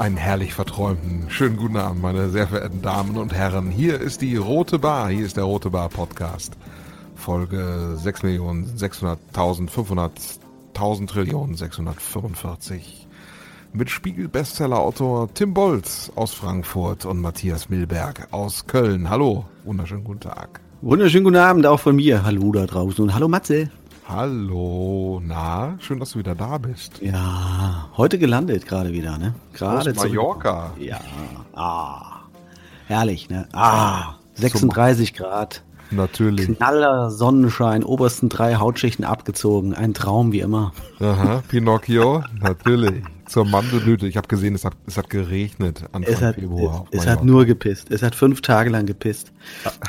Einen herrlich verträumten schönen guten Abend, meine sehr verehrten Damen und Herren. Hier ist die Rote Bar, hier ist der Rote Bar Podcast. Folge 6.600.500.000.645. Mit Spiegel-Bestseller-Autor Tim Boltz aus Frankfurt und Matthias Milberg aus Köln. Hallo, wunderschönen guten Tag. Wunderschönen guten Abend auch von mir. Hallo da draußen und hallo Matze. Hallo, na, schön, dass du wieder da bist. Ja, heute gelandet gerade wieder, ne? Gerade zu Mallorca. Ja, herrlich, ne? 36 Grad. Natürlich. Knaller Sonnenschein, obersten 3 Hautschichten abgezogen. Ein Traum wie immer. Aha, Pinocchio, natürlich. Zur Mandelblüte. Ich habe gesehen, es hat geregnet Anfang Februar. Es hat nur gepisst. Es hat 5 Tage lang gepisst.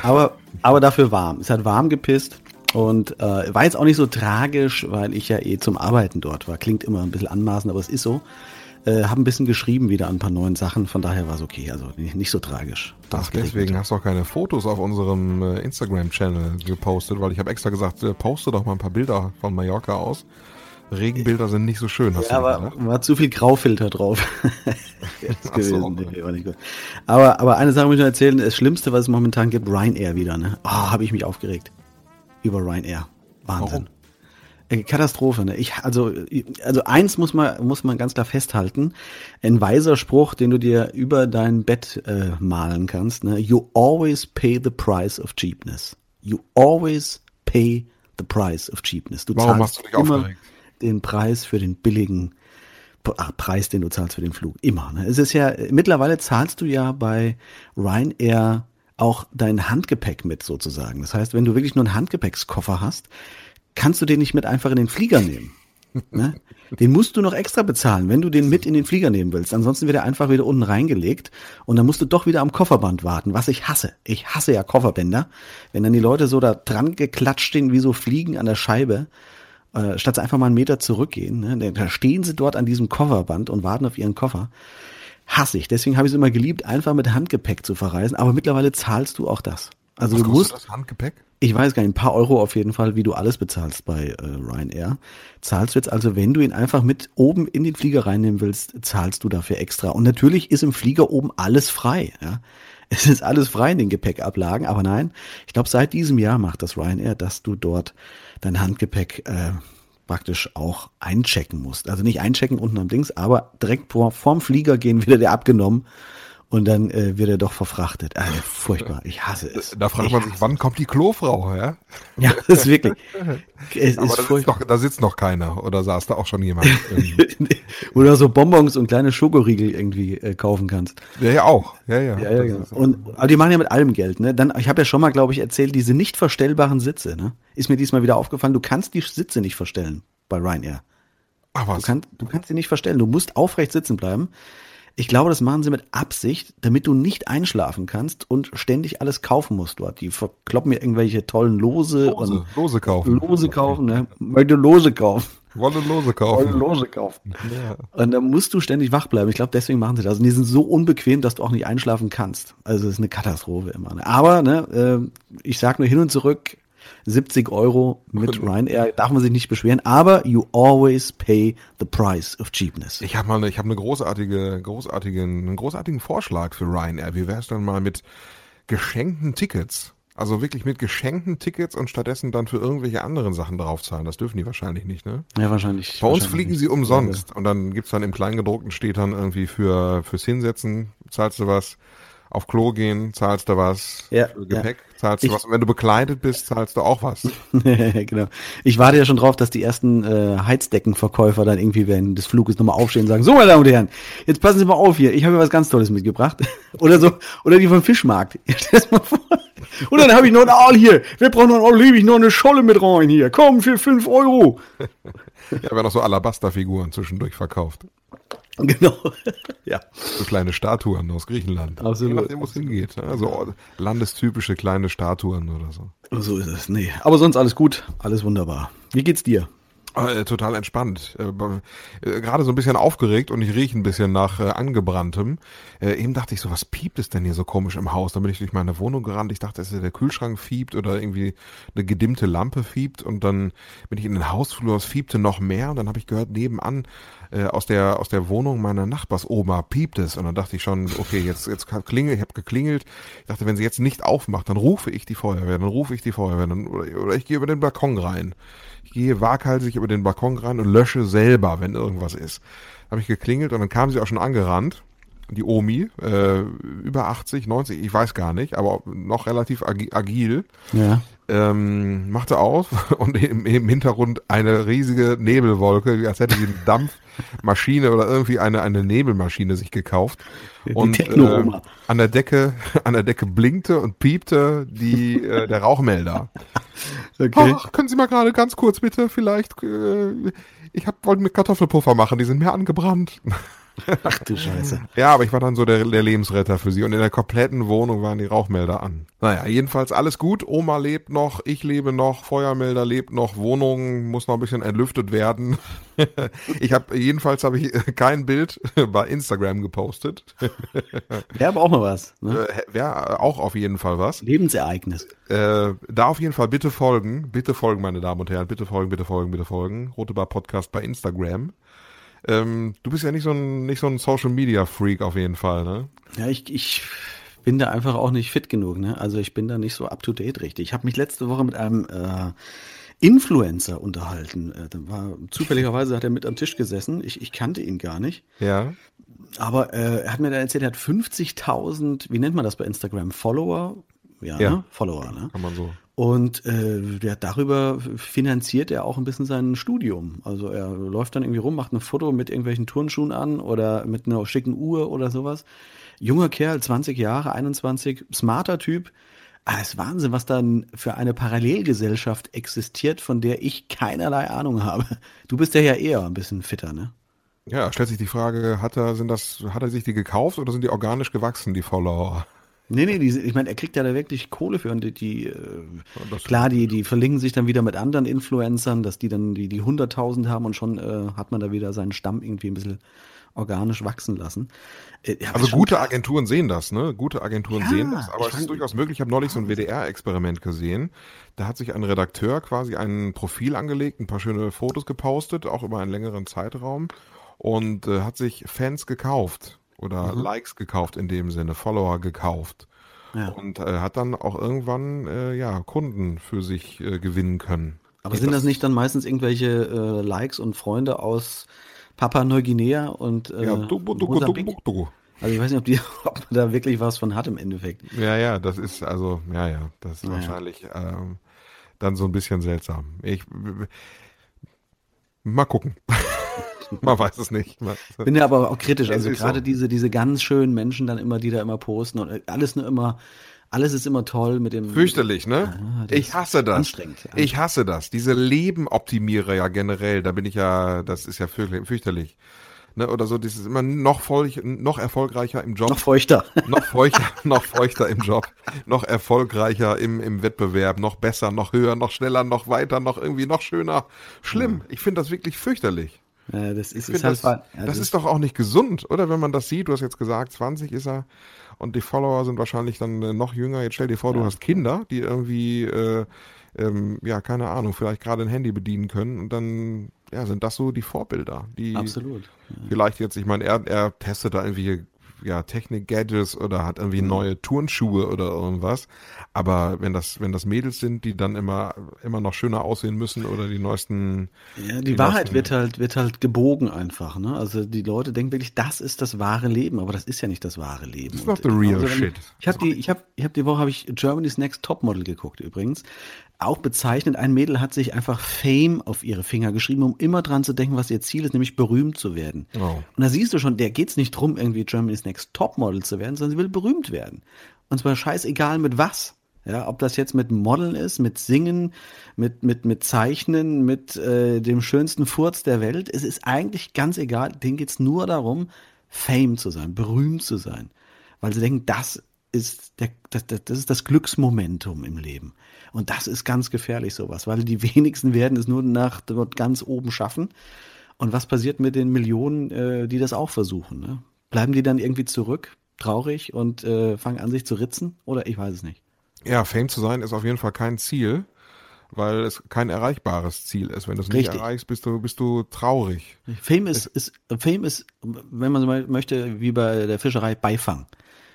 Aber dafür warm. Es hat warm gepisst. Und war jetzt auch nicht so tragisch, weil ich ja eh zum Arbeiten dort war. Klingt immer ein bisschen anmaßend, aber es ist so. Habe ein bisschen geschrieben wieder an ein paar neuen Sachen, von daher war es okay. Also nicht so tragisch. Ach, deswegen hast du auch keine Fotos auf unserem Instagram-Channel gepostet, weil ich habe extra gesagt, poste doch mal ein paar Bilder von Mallorca aus. Regenbilder sind nicht so schön. Hast ja, du aber war zu viel Graufilter drauf. Aber eine Sache muss ich noch erzählen, das Schlimmste, was es momentan gibt, Ryanair wieder. Ne? Oh, habe ich mich aufgeregt. Über Ryanair. Wahnsinn. Warum? Katastrophe. Ne? Also eins muss man ganz klar festhalten. Ein weiser Spruch, den du dir über dein Bett malen kannst. Ne? You always pay the price of cheapness. You always pay the price of cheapness. Du Warum zahlst machst du dich immer aufgeregt? Den Preis für den billigen Preis, den du zahlst für den Flug. Immer. Ne? Es ist ja, mittlerweile zahlst du ja bei Ryanair auch dein Handgepäck mit sozusagen. Das heißt, wenn du wirklich nur einen Handgepäckskoffer hast, kannst du den nicht mit einfach in den Flieger nehmen. Ne? Den musst du noch extra bezahlen, wenn du den mit in den Flieger nehmen willst. Ansonsten wird er einfach wieder unten reingelegt und dann musst du doch wieder am Kofferband warten, was ich hasse. Ich hasse ja Kofferbänder, wenn dann die Leute so da dran geklatscht stehen, wie so Fliegen an der Scheibe, statt einfach mal einen Meter zurückgehen. Ne? Da stehen sie dort an diesem Kofferband und warten auf ihren Koffer. Hasse ich. Deswegen habe ich es immer geliebt, einfach mit Handgepäck zu verreisen. Aber mittlerweile zahlst du auch das. Also was kostet das Handgepäck? Ich weiß gar nicht, ein paar Euro auf jeden Fall, wie du alles bezahlst bei Ryanair. Zahlst du jetzt also, wenn du ihn einfach mit oben in den Flieger reinnehmen willst, zahlst du dafür extra. Und natürlich ist im Flieger oben alles frei. Ja? Es ist alles frei in den Gepäckablagen. Aber nein, ich glaube, seit diesem Jahr macht das Ryanair, dass du dort dein Handgepäck praktisch auch einchecken musst. Also nicht einchecken unten am Dings, aber direkt vorm Flieger gehen wird der abgenommen und dann wird er doch verfrachtet. Also, furchtbar, ich hasse es. Da fragt man sich, wann kommt die Klofrau, ja? Ja, das ist wirklich. Es aber ist da sitzt noch keiner oder saß da auch schon jemand. Oder so Bonbons und kleine Schokoriegel irgendwie kaufen kannst. Ja, auch. Ja. Genau. Aber die machen ja mit allem Geld, ne? Dann, ich habe ja schon mal, glaube ich, erzählt, diese nicht verstellbaren Sitze, ne? Ist mir diesmal wieder aufgefallen, du kannst die Sitze nicht verstellen bei Ryanair. Ach was? Du kannst sie nicht verstellen, du musst aufrecht sitzen bleiben. Ich glaube, das machen sie mit Absicht, damit du nicht einschlafen kannst und ständig alles kaufen musst dort. Die verkloppen mir irgendwelche tollen Lose kaufen. Ja. Und dann musst du ständig wach bleiben. Ich glaube, deswegen machen sie das. Und die sind so unbequem, dass du auch nicht einschlafen kannst. Also es ist eine Katastrophe immer. Ne? Aber ne, ich sag nur hin und zurück, 70 Euro mit Ryanair, darf man sich nicht beschweren, aber you always pay the price of cheapness. Ich habe mal einen großartigen Vorschlag für Ryanair. Wie wäre es dann mal mit geschenkten Tickets? Also wirklich mit geschenkten Tickets und stattdessen dann für irgendwelche anderen Sachen draufzahlen. Das dürfen die wahrscheinlich nicht, ne? Ja, wahrscheinlich. Bei uns wahrscheinlich fliegen sie umsonst. Ja. Und dann gibt's dann im Kleingedruckten steht dann irgendwie fürs Hinsetzen zahlst du was. Auf Klo gehen, zahlst du was. Ja, für Gepäck, ja. Zahlst du was. Und wenn du bekleidet bist, zahlst du auch was. Genau. Ich warte ja schon drauf, dass die ersten Heizdeckenverkäufer dann irgendwie während des Fluges nochmal aufstehen und sagen, so, meine Damen und Herren, jetzt passen Sie mal auf hier. Ich habe mir was ganz Tolles mitgebracht. Oder so. Oder die vom Fischmarkt. Stell's mal vor. Und dann habe ich noch ein Aal hier. Wir brauchen noch ein Aal, liebe ich noch eine Scholle mit rein hier. Komm, für 5 €. Ja, werden auch so Alabasterfiguren zwischendurch verkauft. Genau, ja. So kleine Statuen aus Griechenland. Absolut. Je nachdem, wo es hingeht. Also landestypische kleine Statuen oder so. So ist es, nee. Aber sonst alles gut, alles wunderbar. Wie geht's dir? Total entspannt. Gerade so ein bisschen aufgeregt und ich rieche ein bisschen nach Angebranntem. Eben dachte ich so, was piept es denn hier so komisch im Haus? Dann bin ich durch meine Wohnung gerannt. Ich dachte, es ist der Kühlschrank fiebt oder irgendwie eine gedimmte Lampe fiebt. Und dann bin ich in den Hausflur, es fiebte noch mehr. Und dann habe ich gehört, nebenan aus der Wohnung meiner Nachbarsoma piept es. Und dann dachte ich schon, okay, jetzt klingelt. Ich habe geklingelt. Ich dachte, wenn sie jetzt nicht aufmacht, dann rufe ich die Feuerwehr. Oder ich gehe über den Balkon rein. Ich gehe waghalsig über den Balkon rein und lösche selber, wenn irgendwas ist. Habe ich geklingelt und dann kam sie auch schon angerannt, die Omi, über 80, 90, ich weiß gar nicht, aber noch relativ agil. Ja. Machte auf und im Hintergrund eine riesige Nebelwolke, als hätte sie eine Dampfmaschine oder irgendwie eine Nebelmaschine sich gekauft. Und an der Decke blinkte und piepte der Rauchmelder. Okay. Ach, können Sie mal gerade ganz kurz bitte vielleicht, wollte mir Kartoffelpuffer machen, die sind mir angebrannt. Ach du Scheiße. Ja, aber ich war dann so der Lebensretter für sie und in der kompletten Wohnung waren die Rauchmelder an. Naja, jedenfalls alles gut. Oma lebt noch, ich lebe noch, Feuermelder lebt noch, Wohnung muss noch ein bisschen entlüftet werden. Jedenfalls habe ich kein Bild bei Instagram gepostet. Wäre aber auch mal was. Ne? Wäre auch auf jeden Fall was. Lebensereignis. Da auf jeden Fall bitte folgen, meine Damen und Herren, bitte folgen. Rote Bar Podcast bei Instagram. Du bist ja nicht so ein Social-Media-Freak auf jeden Fall, ne? Ja, ich bin da einfach auch nicht fit genug, ne? Also ich bin da nicht so up-to-date richtig. Ich habe mich letzte Woche mit einem Influencer unterhalten. Zufälligerweise hat er mit am Tisch gesessen. Ich kannte ihn gar nicht. Ja. Aber er hat mir dann erzählt, er hat 50.000, wie nennt man das bei Instagram, Follower? Ja. Ne? Follower, ne? Kann man so. Und darüber finanziert er auch ein bisschen sein Studium. Also er läuft dann irgendwie rum, macht ein Foto mit irgendwelchen Turnschuhen an oder mit einer schicken Uhr oder sowas. Junger Kerl, 20 Jahre, 21, smarter Typ. Aber es ist Wahnsinn, was dann für eine Parallelgesellschaft existiert, von der ich keinerlei Ahnung habe. Du bist ja eher ein bisschen fitter, ne? Ja, stellt sich die Frage, hat er sich die gekauft oder sind die organisch gewachsen, die Follower? Nee, ich meine, er kriegt ja da wirklich Kohle für und die verlinken sich dann wieder mit anderen Influencern, dass die dann die 100.000 haben und schon hat man da wieder seinen Stamm irgendwie ein bisschen organisch wachsen lassen. Also gute Agenturen sehen das, ne? Aber es ist durchaus möglich. Ich habe neulich so ein WDR-Experiment gesehen. Da hat sich ein Redakteur quasi ein Profil angelegt, ein paar schöne Fotos gepostet, auch über einen längeren Zeitraum und hat sich Fans gekauft. Oder Likes gekauft in dem Sinne, Follower gekauft. Ja. Und hat dann auch irgendwann Kunden für sich gewinnen können. Aber sind das nicht dann meistens irgendwelche Likes und Freunde aus Papua Neuguinea und Mosambik? Also ich weiß nicht, ob man da wirklich was von hat im Endeffekt. Ja, das ist wahrscheinlich dann so ein bisschen seltsam. Mal gucken. Man weiß es nicht. Bin ja aber auch kritisch. Also gerade so. Diese ganz schönen Menschen dann immer, die da immer posten und alles ist immer toll mit dem... Fürchterlich, ne? Ich hasse das. Anstrengend. Ich hasse das. Diese Lebenoptimierer ja generell, das ist ja fürchterlich. Ne? Oder so, das ist immer noch erfolgreicher im Job. Noch feuchter. Noch feuchter im Job. Noch erfolgreicher im Wettbewerb. Noch besser, noch höher, noch schneller, noch weiter, noch irgendwie noch schöner. Schlimm. Ich finde das wirklich fürchterlich. Das ist doch auch nicht gesund, oder? Wenn man das sieht, du hast jetzt gesagt, 20 ist er und die Follower sind wahrscheinlich dann noch jünger. Jetzt stell dir vor, du hast Kinder, die irgendwie, keine Ahnung, vielleicht gerade ein Handy bedienen können und dann sind das so die Vorbilder. Die absolut. Ja. Vielleicht jetzt, ich meine, er testet da irgendwie Technik-Gadgets oder hat irgendwie neue Turnschuhe oder irgendwas. Aber wenn das Mädels sind, die dann immer noch schöner aussehen müssen oder die neuesten... Ja, die Wahrheit wird halt gebogen einfach. Ne? Also die Leute denken wirklich, das ist das wahre Leben. Aber das ist ja nicht das wahre Leben. Das ist not the real shit. Ich habe die Woche Germany's Next Topmodel geguckt übrigens. Auch bezeichnet, ein Mädel hat sich einfach Fame auf ihre Finger geschrieben, um immer dran zu denken, was ihr Ziel ist, nämlich berühmt zu werden. Oh. Und da siehst du schon, der geht's nicht drum, irgendwie Germany's Next Topmodel zu werden, sondern sie will berühmt werden. Und zwar scheißegal mit was. Ja, ob das jetzt mit Modeln ist, mit Singen, mit Zeichnen, mit dem schönsten Furz der Welt. Es ist eigentlich ganz egal, denen geht's nur darum, Fame zu sein, berühmt zu sein. Weil sie denken, das ist das ist das Glücksmomentum im Leben. Und das ist ganz gefährlich, sowas, weil die wenigsten werden es nur nach dort ganz oben schaffen. Und was passiert mit den Millionen, die das auch versuchen? Ne? Bleiben die dann irgendwie zurück, traurig und fangen an, sich zu ritzen? Oder ich weiß es nicht. Ja, Fame zu sein ist auf jeden Fall kein Ziel, weil es kein erreichbares Ziel ist. Wenn du es nicht erreichst, bist du traurig. Fame ist, wenn man so möchte, wie bei der Fischerei Beifang.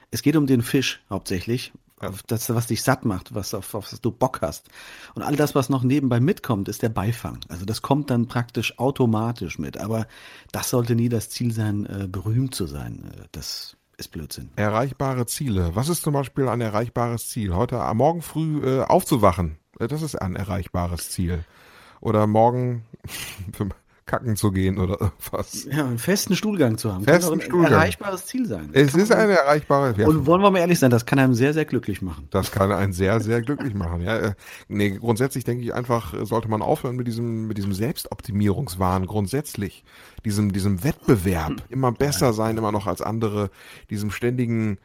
Es geht um den Fisch hauptsächlich, ja. Das, was dich satt macht, auf was du Bock hast. Und all das, was noch nebenbei mitkommt, ist der Beifang. Also das kommt dann praktisch automatisch mit. Aber das sollte nie das Ziel sein, berühmt zu sein. Das ist Blödsinn. Erreichbare Ziele. Was ist zum Beispiel ein erreichbares Ziel? Heute Morgen früh aufzuwachen, das ist ein erreichbares Ziel. Oder morgen kacken zu gehen oder irgendwas. Ja, einen festen Stuhlgang zu haben. Kann auch ein erreichbares Ziel sein. Es ist ein erreichbares Ziel. Und wollen wir mal ehrlich sein, das kann einem sehr, sehr glücklich machen. Das kann einen sehr, sehr glücklich machen. Ja, grundsätzlich denke ich einfach, sollte man aufhören mit diesem Selbstoptimierungswahn grundsätzlich. Diesem Wettbewerb, immer besser sein, immer noch als andere, diesem ständigen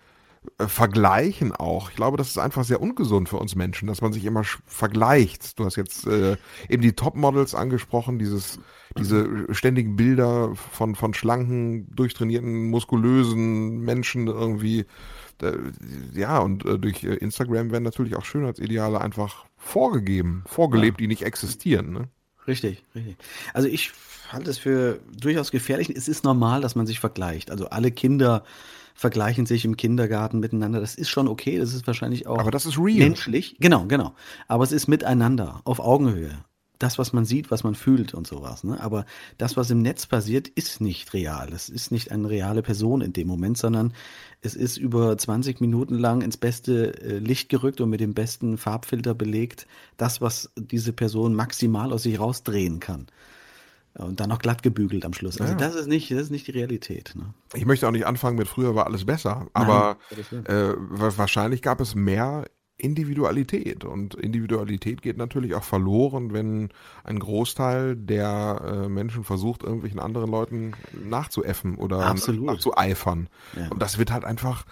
Vergleichen auch. Ich glaube, das ist einfach sehr ungesund für uns Menschen, dass man sich immer vergleicht. Du hast jetzt eben die Topmodels angesprochen, diese ständigen Bilder von schlanken, durchtrainierten, muskulösen Menschen irgendwie. Ja, und durch Instagram werden natürlich auch Schönheitsideale einfach vorgelebt, die nicht existieren. Ne? Richtig. Also ich halte es für durchaus gefährlich. Es ist normal, dass man sich vergleicht. Also alle Kinder vergleichen sich im Kindergarten miteinander. Das ist schon okay, das ist wahrscheinlich auch menschlich. Genau. Aber es ist miteinander, auf Augenhöhe. Das, was man sieht, was man fühlt und sowas. Ne? Aber das, was im Netz passiert, ist nicht real. Es ist nicht eine reale Person in dem Moment, sondern es ist über 20 Minuten lang ins beste Licht gerückt und mit dem besten Farbfilter belegt, das, was diese Person maximal aus sich rausdrehen kann. Und dann noch glatt gebügelt am Schluss. Also das ist nicht die Realität. Ne? Ich möchte auch nicht anfangen mit früher war alles besser, aber wahrscheinlich gab es mehr Individualität. Und Individualität geht natürlich auch verloren, wenn ein Großteil der Menschen versucht, irgendwelchen anderen Leuten nachzuäffen oder nachzueifern. Ja. Und das wird halt einfach,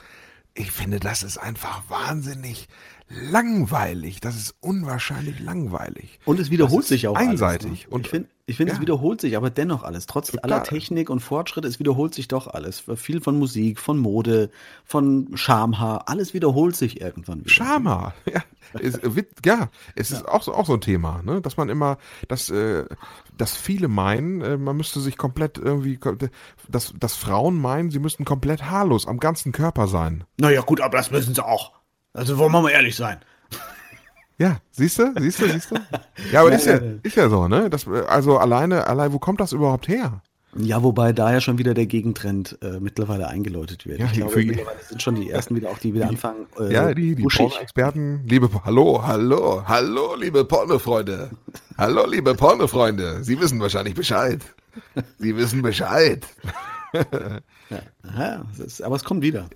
ich finde, das ist einfach wahnsinnig langweilig. Das ist unwahrscheinlich langweilig. Und es wiederholt sich auch einseitig. Alles, ne? Und ich finde, es wiederholt sich aber dennoch alles. Trotz aller Technik und Fortschritte, es wiederholt sich doch alles. Viel von Musik, von Mode, von Schamhaar. Alles wiederholt sich irgendwann wieder. Schamhaar, ja. Es ist auch so ein Thema, ne? Dass man immer, dass viele meinen, man müsste sich komplett irgendwie, dass Frauen meinen, sie müssten komplett haarlos am ganzen Körper sein. Naja gut, aber das müssen sie auch. Also wollen wir mal ehrlich sein. Ja, siehst du? Ja, aber ist ja so, ne? Das, also allein, wo kommt das überhaupt her? Ja, wobei da ja schon wieder der Gegentrend mittlerweile eingeläutet wird. Ja, ich glaube, mittlerweile sind schon die ersten wieder, auch die wieder anfangen. Die Porno-Experten, hallo, liebe Pornofreunde. Hallo, liebe Pornofreunde. Sie wissen wahrscheinlich Bescheid. Ja, aber es kommt wieder.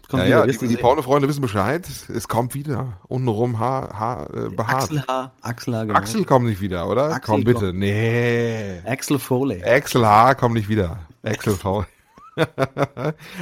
Die Pornofreunde wissen Bescheid. Es kommt wieder. Untenrum behaart. Achselhaar, genau. Achsel kommt nicht wieder, oder? Axel komm bitte. Nee. Axel Foley. Achselhaar kommt nicht wieder. Axel Foley.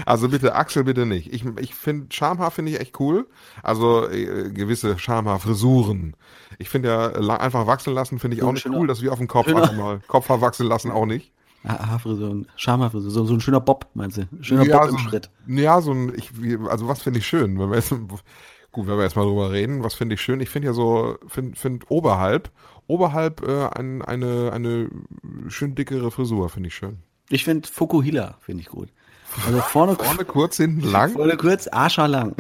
Also bitte, Axel bitte nicht. Ich finde, Schamhaar finde ich echt cool. Also gewisse Schamhaarfrisuren. Ich finde ja, einfach wachsen lassen finde ich auch nicht cool, dass wir auf dem Kopf einfach mal Kopfhaar wachsen lassen auch nicht. Haarfrisur, Schamhaarfrisur, so ein schöner Bob, meinst du? Bob im Schritt. Ja, also was finde ich schön? Wenn wir jetzt mal drüber reden, was finde ich schön? Ich finde ja oberhalb eine schön dickere Frisur, finde ich schön. Ich finde Fokuhila, finde ich gut. Also vorne kurz, hinten lang? Vorne kurz, Arscher lang?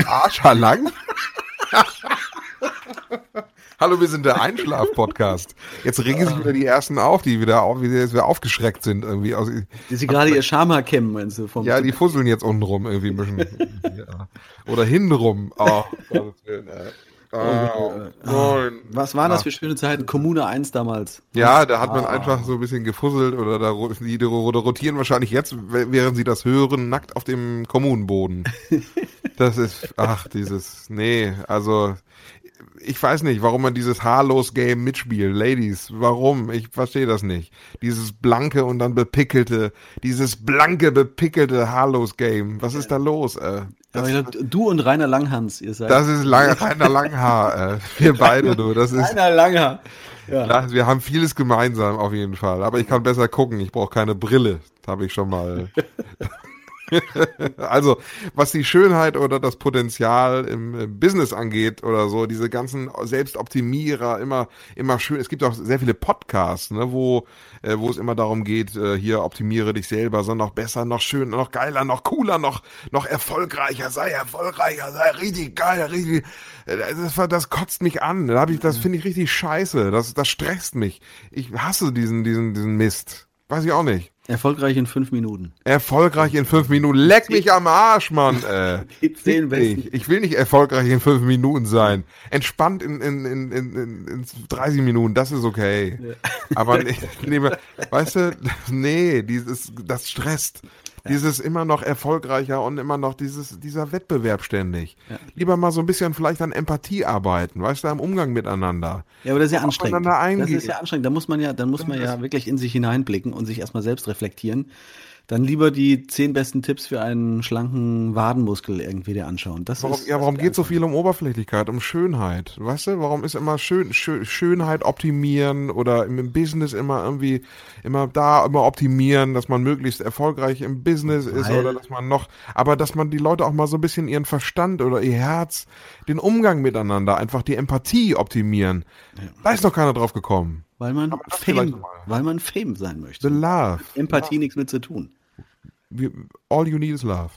Hallo, wir sind der Einschlaf-Podcast. Jetzt regen sich wieder die ersten auf, die jetzt wieder aufgeschreckt sind irgendwie. Die sie gerade ihr Schamhaar kämmen, meinst du? Ja, die fusseln jetzt untenrum irgendwie ein bisschen. Ja. Oder hintenrum. Oh, Gottes Willen, ey. Was waren das für schöne Zeiten? Kommune 1 damals. Ja, da hat man einfach so ein bisschen gefusselt oder da die rotieren wahrscheinlich jetzt, während sie das hören, nackt auf dem Kommunenboden. Das ist, also ich weiß nicht, warum man dieses Haarlos-Game mitspielt. Ladies, warum? Ich verstehe das nicht. Dieses blanke und dann bepickelte, bepickelte Haarlos-Game. Was ist da los, du und Rainer Langhans, ihr seid. Das ist Rainer Langhaar, wir beide, du. Das ist Rainer Langhaar. Ja. Ja, wir haben vieles gemeinsam auf jeden Fall. Aber ich kann besser gucken. Ich brauche keine Brille. Das habe ich schon mal. Also, was die Schönheit oder das Potenzial im Business angeht oder so, diese ganzen Selbstoptimierer, immer schön. Es gibt auch sehr viele Podcasts, ne, wo es immer darum geht, hier optimiere dich selber, sondern noch besser, noch schöner, noch geiler, noch cooler, noch erfolgreicher, sei richtig geil, richtig. Das kotzt mich an. Das finde ich richtig scheiße. Das stresst mich. Ich hasse diesen Mist. Weiß ich auch nicht. Erfolgreich in 5 Minuten. Leck mich am Arsch, Mann. Ich will nicht erfolgreich in 5 Minuten sein. Entspannt in 30 Minuten, das ist okay. Ja. Aber das stresst. Ja. Dieses immer noch erfolgreicher und immer noch dieser Wettbewerb ständig. Ja. Lieber mal so ein bisschen vielleicht an Empathie arbeiten, weißt du, am Umgang miteinander. Ja, aber das ist ja anstrengend. Da muss man ja, wirklich in sich hineinblicken und sich erstmal selbst reflektieren. Dann lieber die 10 besten Tipps für einen schlanken Wadenmuskel irgendwie dir anschauen. Warum geht so viel um Oberflächlichkeit, um Schönheit? Weißt du, warum ist immer Schönheit optimieren oder im Business immer optimieren, dass man möglichst erfolgreich im Business ist oder dass man die Leute auch mal so ein bisschen ihren Verstand oder ihr Herz, den Umgang miteinander, einfach die Empathie optimieren. Ja. Da ist noch keiner drauf gekommen. Weil man Fame sein möchte. The love. Empathie nichts mit zu tun. All you need is love.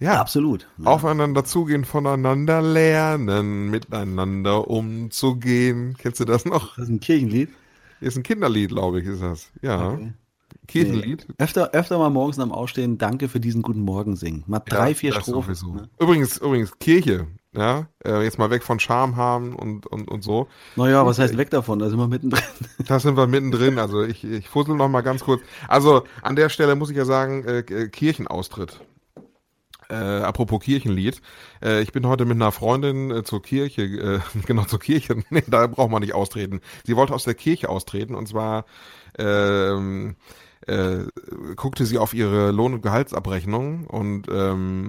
Ja, absolut. Ja. Aufeinander zugehen, voneinander lernen, miteinander umzugehen. Kennst du das noch? Das ist ein Kirchenlied. Ist ein Kinderlied, glaube ich, ist das. Ja. Okay. Kirchenlied. Nee. Öfter mal morgens am Aufstehen, danke für diesen guten Morgen singen. Mal 3-4 Strophen. So. Ne? Übrigens, Kirche. Ja, jetzt mal weg von Scham haben und so. Naja, was heißt weg davon? Da sind wir mittendrin. Also ich fussel noch mal ganz kurz. Also an der Stelle muss ich ja sagen, Kirchenaustritt. Apropos Kirchenlied. Ich bin heute mit einer Freundin zur Kirche. Nee, da braucht man nicht austreten. Sie wollte aus der Kirche austreten und zwar guckte sie auf ihre Lohn- und Gehaltsabrechnung und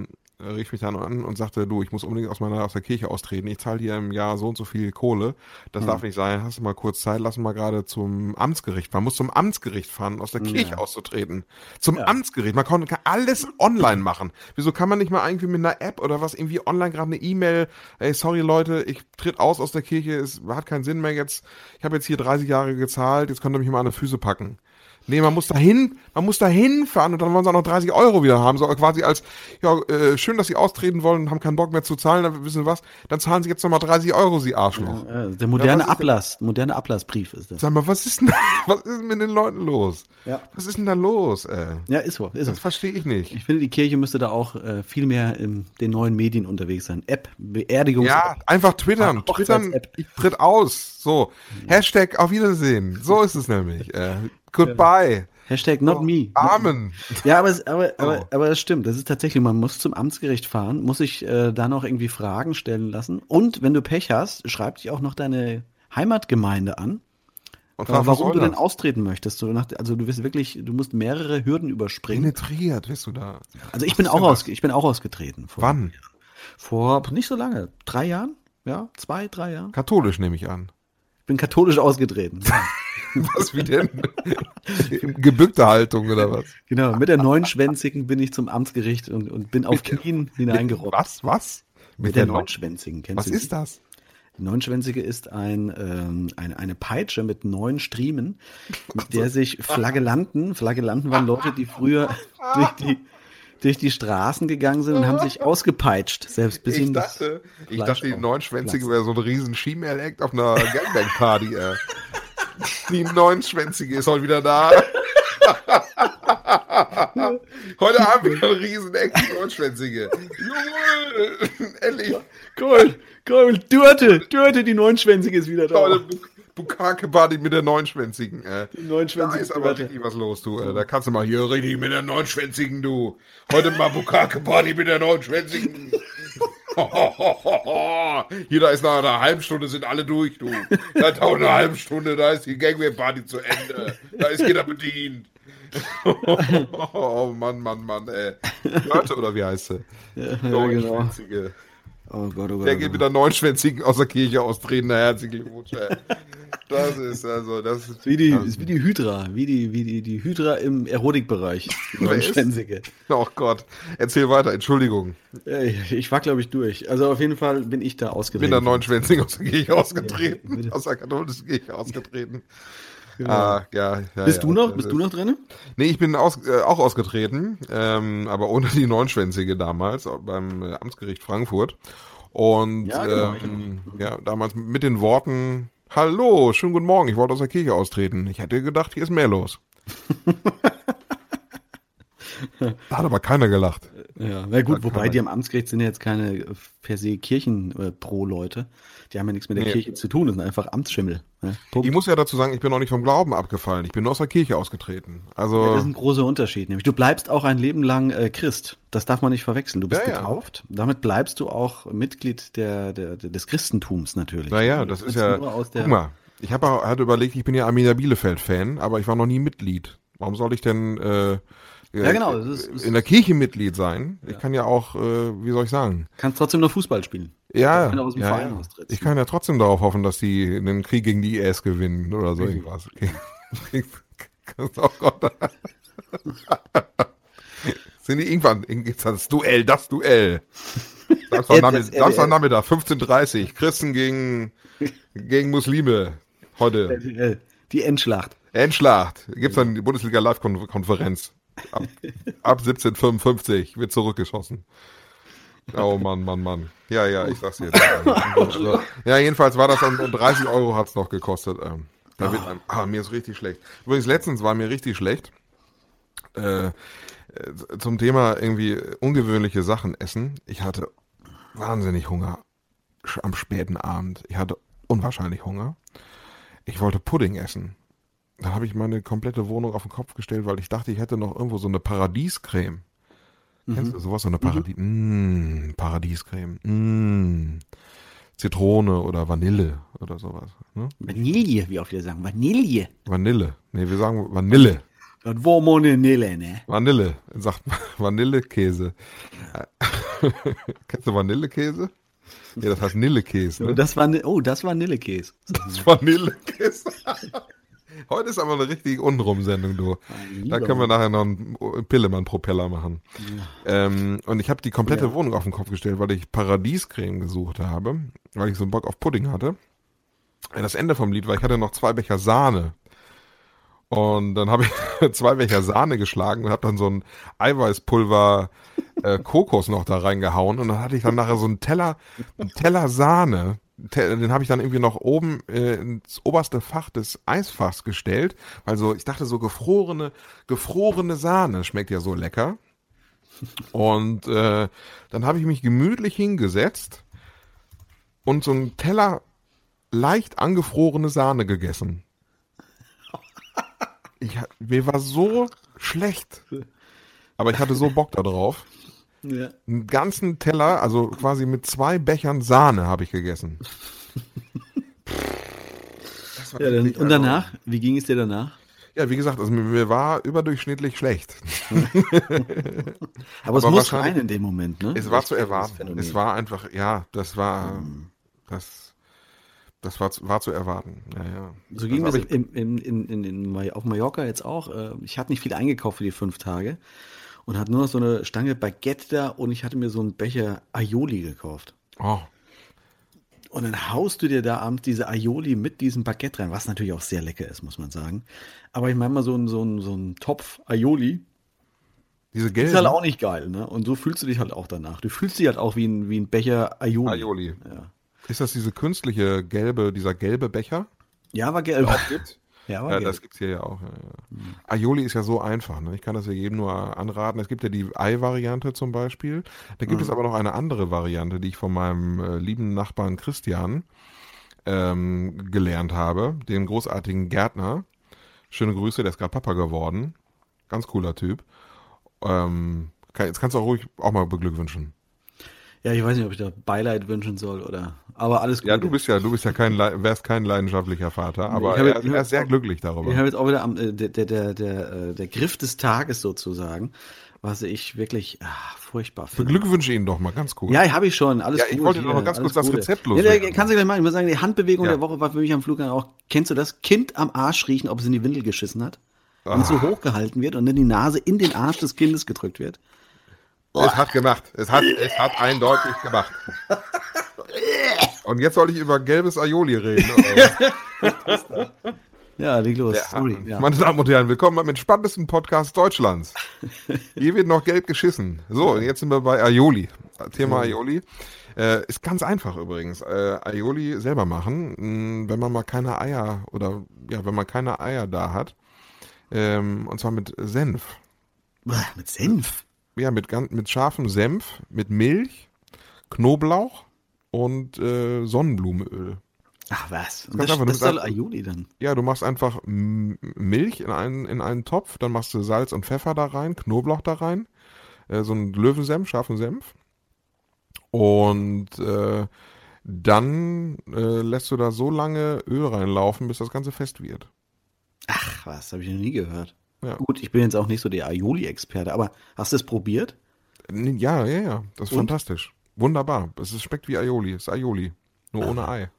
rief mich dann an und sagte, du, ich muss unbedingt aus der Kirche austreten. Ich zahle hier im Jahr so und so viel Kohle. Das darf nicht sein. Hast du mal kurz Zeit? Lass mal gerade zum Amtsgericht fahren. Muss zum Amtsgericht fahren, aus der Kirche auszutreten. Amtsgericht. Man kann alles online machen. Wieso kann man nicht mal irgendwie mit einer App oder was irgendwie online gerade eine E-Mail, ey, sorry Leute, ich tritt aus der Kirche. Es hat keinen Sinn mehr jetzt. Ich habe jetzt hier 30 Jahre gezahlt. Jetzt könnt ihr mich mal an die Füße packen. Nee, man muss dahin fahren und dann wollen sie auch noch 30 Euro wieder haben, so quasi als, schön, dass sie austreten wollen und haben keinen Bock mehr zu zahlen, dann wissen sie was, dann zahlen sie jetzt nochmal 30 Euro, sie Arschloch. Der moderne Ablass, moderne Ablassbrief ist das. Sag mal, was ist mit den Leuten los? Ja. Was ist denn da los, ey? Ja, ist so. Das verstehe ich nicht. Ich finde, die Kirche müsste da auch viel mehr in den neuen Medien unterwegs sein. App, Beerdigungs-App. Ja, einfach twittern. Ich tritt aus. So. Ja. # auf Wiedersehen. So ist es nämlich. Goodbye. # not me. Amen. Ja, aber das stimmt. Das ist tatsächlich, man muss zum Amtsgericht fahren, muss sich da noch irgendwie Fragen stellen lassen. Und wenn du Pech hast, schreib dich auch noch deine Heimatgemeinde an, und warum du denn austreten möchtest. Also du musst mehrere Hürden überspringen. Penetriert, wirst du da. Also ich bin auch ausgetreten. Wann? Vor nicht so lange. 3 Jahren? Ja, 2, 3 Jahren. Katholisch nehme ich an. Ich bin katholisch ausgetreten. Was, wie denn? Gebückte Haltung oder was? Genau, mit der Neunschwänzigen bin ich zum Amtsgericht und bin auf Knien hineingerobbt. Was? Mit der Neunschwänzigen, kennst du die? Was ist das? Die Neunschwänzige ist eine Peitsche mit 9 Striemen, mit der sich Flagellanten waren Leute, die früher durch die Straßen gegangen sind und haben sich ausgepeitscht. Selbst bis ich dachte, die Neunschwänzige wäre so ein riesen Schiemeleck auf einer Gangbang-Party. Die Neunschwänzige ist heute wieder da. Heute haben wir einen riesen Action Neunschwänzige. Jawohl! Endlich. Cool. Dörte, die Neunschwänzige ist wieder da. Tolle Bukake-Party mit der Neunschwänzigen. Die Neunschwänzige. Da ist aber richtig was los, du. Da kannst du mal hier richtig mit der Neunschwänzigen, du. Heute mal Bukake-Party mit der Neunschwänzigen. Hier, da ist nach einer halben Stunde, sind alle durch, du. Seit auch einer halben Stunde, da ist die Gangway-Party zu Ende. Da ist jeder bedient. Oh Mann, ey. Leute, oder wie heißt sie? Ja, Neunschwänzige. Oh Gott, oh Gott. Der geht wieder Neunschwänzigen aus der Kirche austreten. Herzlichen Glückwunsch, ey. Das ist also, das ist wie die Hydra, wie die Hydra im Erotikbereich. Neunschwänzige. Oh Gott, erzähl weiter, Entschuldigung. Ich war, glaube ich, durch. Also auf jeden Fall bin ich da ausgetreten. Bin da Neunschwänzigen aus der Kirche ausgetreten, aus der katholischen Kirche ausgetreten. Genau. Bist du noch drin? Nee, ich bin auch ausgetreten, aber ohne die Neunschwänzige damals, beim Amtsgericht Frankfurt. Und ja, genau. Damals mit den Worten: Hallo, schönen guten Morgen, ich wollte aus der Kirche austreten. Ich hätte gedacht, hier ist mehr los. Da hat aber keiner gelacht. Ja, na gut, wobei die am Amtsgericht sind ja jetzt keine per se Kirchen-Pro-Leute. Die haben ja nichts mit der Kirche zu tun, das sind einfach Amtsschimmel. Ne? Ich muss ja dazu sagen, ich bin auch nicht vom Glauben abgefallen, ich bin nur aus der Kirche ausgetreten. Also das ist ein großer Unterschied. Nämlich, du bleibst auch ein Leben lang Christ, das darf man nicht verwechseln. Du bist getauft, damit bleibst du auch Mitglied des Christentums natürlich. Naja, das ist ja, guck mal, ich hatte überlegt, ich bin ja Arminia Bielefeld-Fan, aber ich war noch nie Mitglied. Warum soll ich denn... Ja, genau. Das ist in der Kirche Mitglied sein. Ja. Ich kann ja auch, wie soll ich sagen? Kannst trotzdem noch Fußball spielen. Ja. Kann aus dem Verein austreten. Ich kann ja trotzdem darauf hoffen, dass die einen Krieg gegen die IS gewinnen oder so irgendwas. Okay. Oh Gott. Sind die irgendwann, gibt's das Duell. Samstagnachmittag, 15:30 Uhr. Christen gegen Muslime. Heute. Die Endschlacht. Gibt's dann die Bundesliga Live-Konferenz. Ab 17:55 wird zurückgeschossen. Oh Mann. Ja, ich sag's jetzt. Ja, jedenfalls war das um 30 Euro hat's noch gekostet. Da wird einem, mir ist richtig schlecht. Übrigens, letztens war mir richtig schlecht. Zum Thema irgendwie ungewöhnliche Sachen essen. Ich hatte wahnsinnig Hunger am späten Abend. Ich hatte unwahrscheinlich Hunger. Ich wollte Pudding essen. Dann habe ich meine komplette Wohnung auf den Kopf gestellt, weil ich dachte, ich hätte noch irgendwo so eine Paradiescreme. Kennst du sowas? So eine Paradiescreme. Zitrone oder Vanille oder sowas. Ne? Vanille, wie oft wir sagen. Vanille. Nee, wir sagen Vanille. Das war Vanille, ne? Vanille. Sagt man Vanillekäse. Kennst du Vanillekäse? Ja, das heißt Nillekäse. Ne? Das war Vanillekäse. Das war Vanillekäse. Heute ist aber eine richtige Unrum-Sendung, du. Da können wir nachher noch einen Pillemann-Propeller machen. Ja. Und ich habe die komplette Wohnung auf den Kopf gestellt, weil ich Paradiescreme gesucht habe, weil ich so einen Bock auf Pudding hatte. Das Ende vom Lied war, ich hatte noch 2 Becher Sahne. Und dann habe ich 2 Becher Sahne geschlagen und habe dann so ein Eiweißpulver Kokos noch da reingehauen. Und dann hatte ich dann nachher so einen Teller Sahne. Den habe ich dann irgendwie noch oben ins oberste Fach des Eisfachs gestellt, weil so, ich dachte so gefrorene Sahne schmeckt ja so lecker. Und dann habe ich mich gemütlich hingesetzt und so einen Teller leicht angefrorene Sahne gegessen. Mir war so schlecht, aber ich hatte so Bock da drauf. Ja. Einen ganzen Teller, also quasi mit 2 Bechern Sahne habe ich gegessen. Und danach? Wie ging es dir danach? Ja, wie gesagt, also mir war überdurchschnittlich schlecht. Aber es muss rein in dem Moment, ne? Es war zu erwarten. Es war einfach, das war zu erwarten. Ja. So ging das auf Mallorca jetzt auch. Ich hatte nicht viel eingekauft für die 5 Tage. Und hat nur noch so eine Stange Baguette da und ich hatte mir so einen Becher Aioli gekauft. Oh. Und dann haust du dir da abends diese Aioli mit diesem Baguette rein, was natürlich auch sehr lecker ist, muss man sagen. Aber ich meine mal, so ein Topf Aioli, diese gelben, ist halt auch nicht geil, ne? Und so fühlst du dich halt auch danach. Du fühlst dich halt auch wie ein Becher Aioli. Ja. Ist das diese künstliche dieser gelbe Becher? Ja, war gelb. Ja, das gibt's hier ja auch. Ja. Aioli ist ja so einfach, ne? Ich kann das ja jedem nur anraten. Es gibt ja die Ei-Variante zum Beispiel. Da gibt es aber noch eine andere Variante, die ich von meinem lieben Nachbarn Christian gelernt habe, dem großartigen Gärtner. Schöne Grüße, der ist gerade Papa geworden. Ganz cooler Typ. Jetzt kannst du auch ruhig auch mal beglückwünschen. Ja, ich weiß nicht, ob ich da Beileid wünschen soll oder. Aber alles gut. Ja, wärst kein leidenschaftlicher Vater, aber er ist sehr glücklich darüber. Ich habe jetzt auch wieder der Griff des Tages sozusagen, was ich wirklich furchtbar finde. Glückwünsche Ihnen doch mal ganz kurz. Ja, habe ich schon. Alles gut. Ich wollte noch mal ganz kurz das Rezept loswerden. Kannst du gleich machen. Ich muss sagen, die Handbewegung der Woche war für mich am Flughafen auch. Kennst du das? Kind am Arsch riechen, ob es in die Windel geschissen hat. Und so hochgehalten wird und dann die Nase in den Arsch des Kindes gedrückt wird. Es hat gemacht. Es hat eindeutig gemacht. Und jetzt soll ich über gelbes Aioli reden. Oder? Ja, leg los. Sorry, ja. Meine Damen und Herren, willkommen beim entspanntesten Podcast Deutschlands. Hier wird noch gelb geschissen. So, jetzt sind wir bei Aioli. Thema Aioli. Ist ganz einfach übrigens. Aioli selber machen, wenn man mal keine Eier da hat. Und zwar mit Senf. Mit Senf? Ja, mit scharfem Senf, mit Milch, Knoblauch und Sonnenblumenöl. Ach was, und das soll Aioli dann? Ja, du machst einfach Milch in einen Topf, dann machst du Salz und Pfeffer da rein, Knoblauch da rein, so einen Löwensenf, scharfen Senf. Und dann lässt du da so lange Öl reinlaufen, bis das Ganze fest wird. Ach was, habe ich noch nie gehört. Ja. Gut, ich bin jetzt auch nicht so der Aioli-Experte, aber hast du es probiert? Ja, das ist fantastisch. Wunderbar, es schmeckt wie Aioli, es ist Aioli, nur ohne Ei.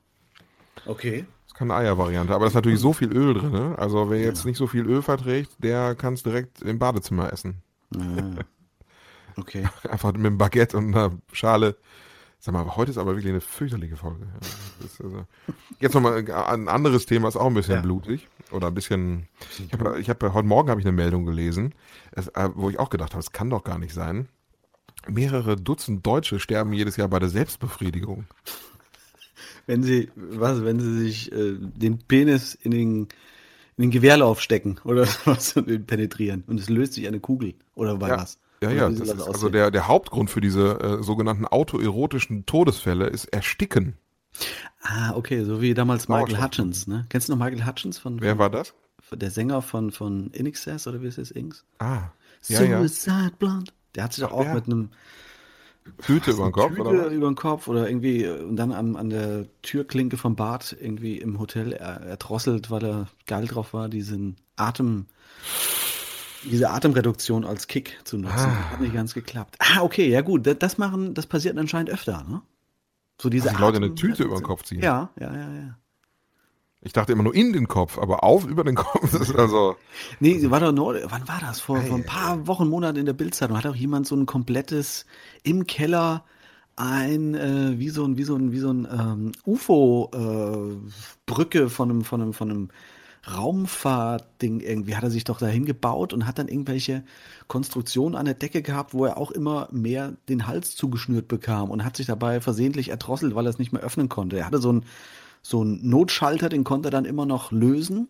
Okay. Das ist keine Eier-Variante, aber da ist natürlich so viel Öl drin, ne? Also wer jetzt nicht so viel Öl verträgt, der kann es direkt im Badezimmer essen. Ah. Okay. Einfach mit einem Baguette und einer Schale. Sag mal, heute ist aber wirklich eine fürchterliche Folge. Jetzt nochmal ein anderes Thema, ist auch ein bisschen blutig. Oder ein bisschen. Heute Morgen habe ich eine Meldung gelesen, wo ich auch gedacht habe, es kann doch gar nicht sein. Mehrere Dutzend Deutsche sterben jedes Jahr bei der Selbstbefriedigung. Wenn sie sich den Penis in den Gewehrlauf stecken oder was und ihn penetrieren und es löst sich eine Kugel oder was? Ja, das ist also der Hauptgrund für diese sogenannten autoerotischen Todesfälle ist Ersticken. Ah, okay, so wie damals Michael Hutchence, ne? Kennst du noch Michael Hutchence? Wer war das? Der Sänger von INXS oder wie ist das? Inks? Ah, ja. Suicide Blonde. Der hat sich doch auch mit einem Tüte über den Kopf, oder? Über den Kopf oder irgendwie und dann an der Türklinke vom Bad irgendwie im Hotel erdrosselt, weil er geil drauf war, diese Atemreduktion als Kick zu nutzen. Hat nicht ganz geklappt. Ah, okay, ja gut. Das passiert anscheinend öfter, ne? So diese dass die Leute eine Tüte über den Kopf ziehen. Ja. Ich dachte immer nur in den Kopf, aber auf über den Kopf. Das ist also. Nee, sie war doch nur, wann war das? Vor ein paar Wochen, Monaten in der Bildzeitung hat auch jemand so ein komplettes im Keller wie so ein UFO-Brücke von einem Raumfahrtding irgendwie, hat er sich doch dahin gebaut und hat dann irgendwelche Konstruktionen an der Decke gehabt, wo er auch immer mehr den Hals zugeschnürt bekam und hat sich dabei versehentlich erdrosselt, weil er es nicht mehr öffnen konnte. Er hatte so einen Notschalter, den konnte er dann immer noch lösen,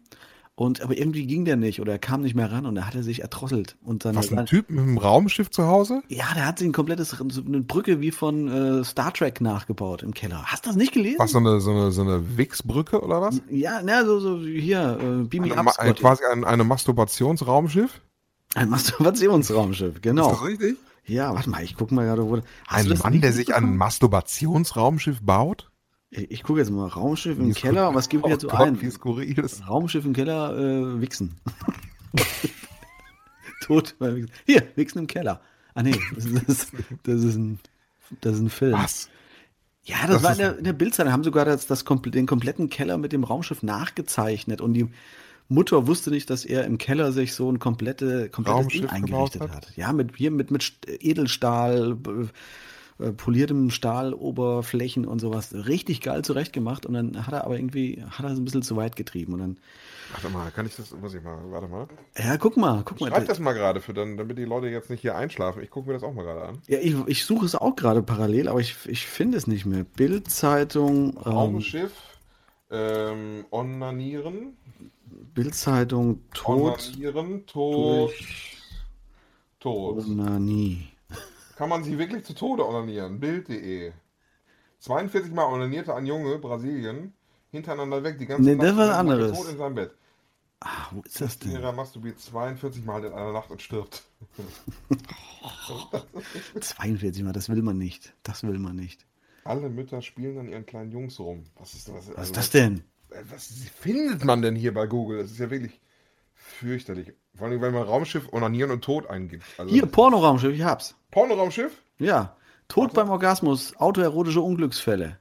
aber irgendwie ging der nicht oder er kam nicht mehr ran und er hatte sich erdrosselt. Und dann, was, ein Typ mit einem Raumschiff zu Hause? Ja, der hat sich eine Brücke wie von Star Trek nachgebaut im Keller. Hast du das nicht gelesen? Was, so eine Wichsbrücke oder was? Ja, so hier, Beam Me Up Squad. Quasi ein Masturbationsraumschiff? Ein Masturbationsraumschiff, genau. Ist das richtig? Ja, warte mal, ich guck mal gerade, wo... Ein Mann, der sich ein Masturbationsraumschiff baut? Ich gucke jetzt mal, Raumschiff im Keller, was gibt hier so ein? Wie skurril ist. Raumschiff im Keller, Wichsen. Tot beim Wichsen. Hier, Wichsen im Keller. Ah nee, das ist ein Film. Was? Ja, das war in der Bildzeitung. Haben sogar den kompletten Keller mit dem Raumschiff nachgezeichnet und die Mutter wusste nicht, dass er im Keller sich so ein komplettes Ding eingerichtet hat. Ja, mit Edelstahl, poliertem Stahloberflächen und sowas. Richtig geil zurecht gemacht und dann hat er aber irgendwie, es ein bisschen zu weit getrieben und dann... Warte mal, warte mal. Ja, guck mal. Schreib das mal gerade, damit die Leute jetzt nicht hier einschlafen. Ich gucke mir das auch mal gerade an. Ja, ich suche es auch gerade parallel, aber ich finde es nicht mehr. Bildzeitung... Raumschiff, Onanieren. Bildzeitung, Tod... Onanieren, Tod. Onanie. Kann man sich wirklich zu Tode onanieren? Bild.de. 42 Mal onanierte ein Junge, Brasilien, hintereinander weg, die ganze Nacht. Nee, das war anderes. Tot in seinem Bett. Ach, wo ist das denn? Lehrer masturbiert 42 Mal in einer Nacht und stirbt. 42 Mal, das will man nicht. Das will man nicht. Alle Mütter spielen an ihren kleinen Jungs rum. Was ist das denn? Was findet man denn hier bei Google? Das ist ja wirklich fürchterlich. Vor allem, wenn man Raumschiff, Onanieren und Tod eingibt. Also hier, Pornoraumschiff, ich hab's. Pornoraumschiff? Ja. Tod beim Orgasmus, autoerotische Unglücksfälle.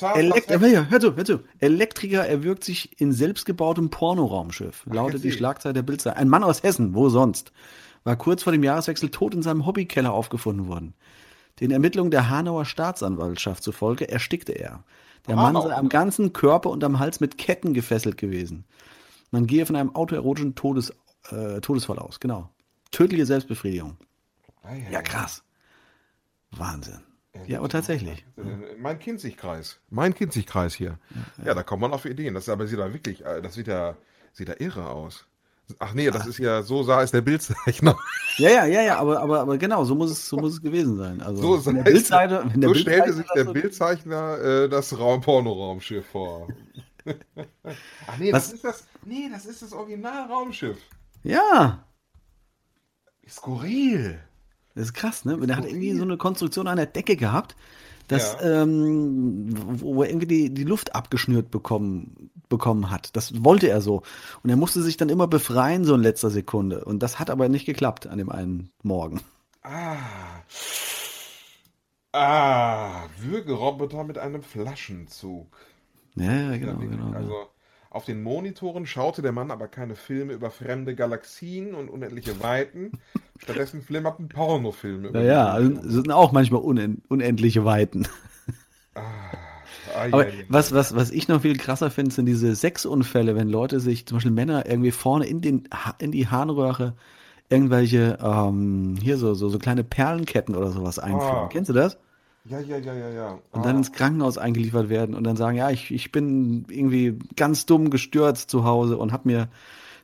Hör zu. Elektriker erwürgt sich in selbstgebautem Pornoraumschiff, lautet die Schlagzeile der Bildzeitung. Ein Mann aus Hessen, wo sonst, war kurz vor dem Jahreswechsel tot in seinem Hobbykeller aufgefunden worden. Den Ermittlungen der Hanauer Staatsanwaltschaft zufolge erstickte er. Der Mann sei am ganzen Körper und am Hals mit Ketten gefesselt gewesen. Man gehe von einem autoerotischen Todesfall aus, genau. Tödliche Selbstbefriedigung. Ja, krass. Wahnsinn. Ja, aber tatsächlich. Mein Kinzig-Kreis hier. Ja, da kommt man auf Ideen. Das aber sieht ja irre aus. Ach nee, das ist ja, so sah es der Bildzeichner. Ja, aber genau, so muss es gewesen sein. Also so in der Bildseite, so stellte sich der Bildzeichner das Pornoraumschiff vor. Ach nee, das ist das Originalraumschiff. Ja. Skurril. Das ist krass, ne? Der hat irgendwie so eine Konstruktion an der Decke gehabt, dass, wo er irgendwie die Luft abgeschnürt bekommen hat. Das wollte er so. Und er musste sich dann immer befreien, so in letzter Sekunde. Und das hat aber nicht geklappt an dem einen Morgen. Würgeroboter mit einem Flaschenzug. Ja, genau. Also auf den Monitoren schaute der Mann aber keine Filme über fremde Galaxien und unendliche Weiten. Stattdessen flimmerten Pornofilme. Naja, sind auch manchmal unendliche Weiten. Aber was ich noch viel krasser finde, sind diese Sexunfälle, wenn Leute sich, zum Beispiel Männer, irgendwie vorne in die Harnröhre irgendwelche, hier so kleine Perlenketten oder sowas einführen. Kennst du das? Ja. Und dann ins Krankenhaus eingeliefert werden und dann sagen, ja, ich bin irgendwie ganz dumm gestürzt zu Hause und habe mir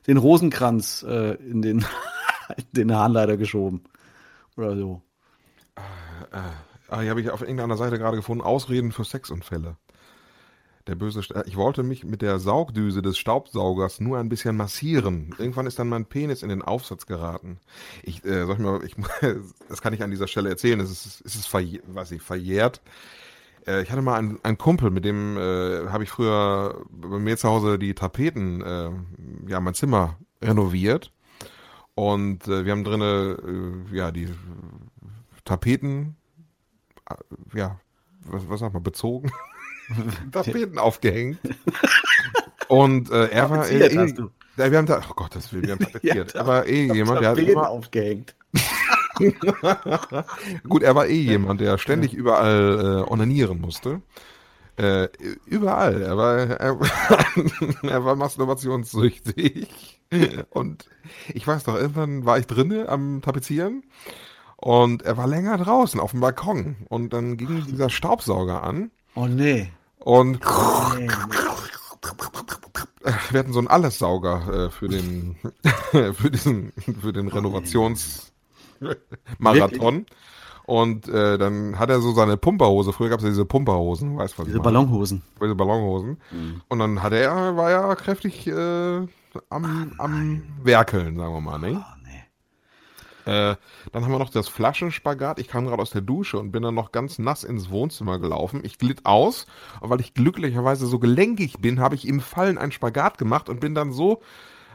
den Rosenkranz in den Harnleiter geschoben. Oder so. Hier habe ich auf irgendeiner Seite gerade gefunden, Ausreden für Sexunfälle. Der böse Ich wollte mich mit der Saugdüse des Staubsaugers nur ein bisschen massieren. Irgendwann ist dann mein Penis in den Aufsatz geraten. Das kann ich an dieser Stelle erzählen. Es ist verjährt. Ich hatte mal einen Kumpel, mit dem habe ich früher bei mir zu Hause die Tapeten, mein Zimmer renoviert. Und wir haben drinnen, die Tapeten, was sagt man, bezogen? Tapeten aufgehängt. Und er war wir haben tapeziert. Aber jemand, der hat immer aufgehängt. Gut, er war jemand, der ständig überall onanieren musste. Überall. Er war masturbationssüchtig. Und ich weiß noch, irgendwann war ich drinnen am Tapezieren. Und er war länger draußen auf dem Balkon. Und dann ging dieser Staubsauger an. Oh nee. Und wir hatten so einen Allessauger für den Renovationsmarathon. Und dann hat er so seine Pumperhose. Früher gab es ja diese Pumperhosen, weiß was. Diese Ballonhosen. Diese Ballonhosen. Mhm. Und dann war er kräftig am Werkeln, sagen wir mal, ne? Oh, nee. Dann haben wir noch das Flaschenspagat. Ich kam gerade aus der Dusche und bin dann noch ganz nass ins Wohnzimmer gelaufen. Ich glitt aus, und weil ich glücklicherweise so gelenkig bin, habe ich im Fallen einen Spagat gemacht und bin dann so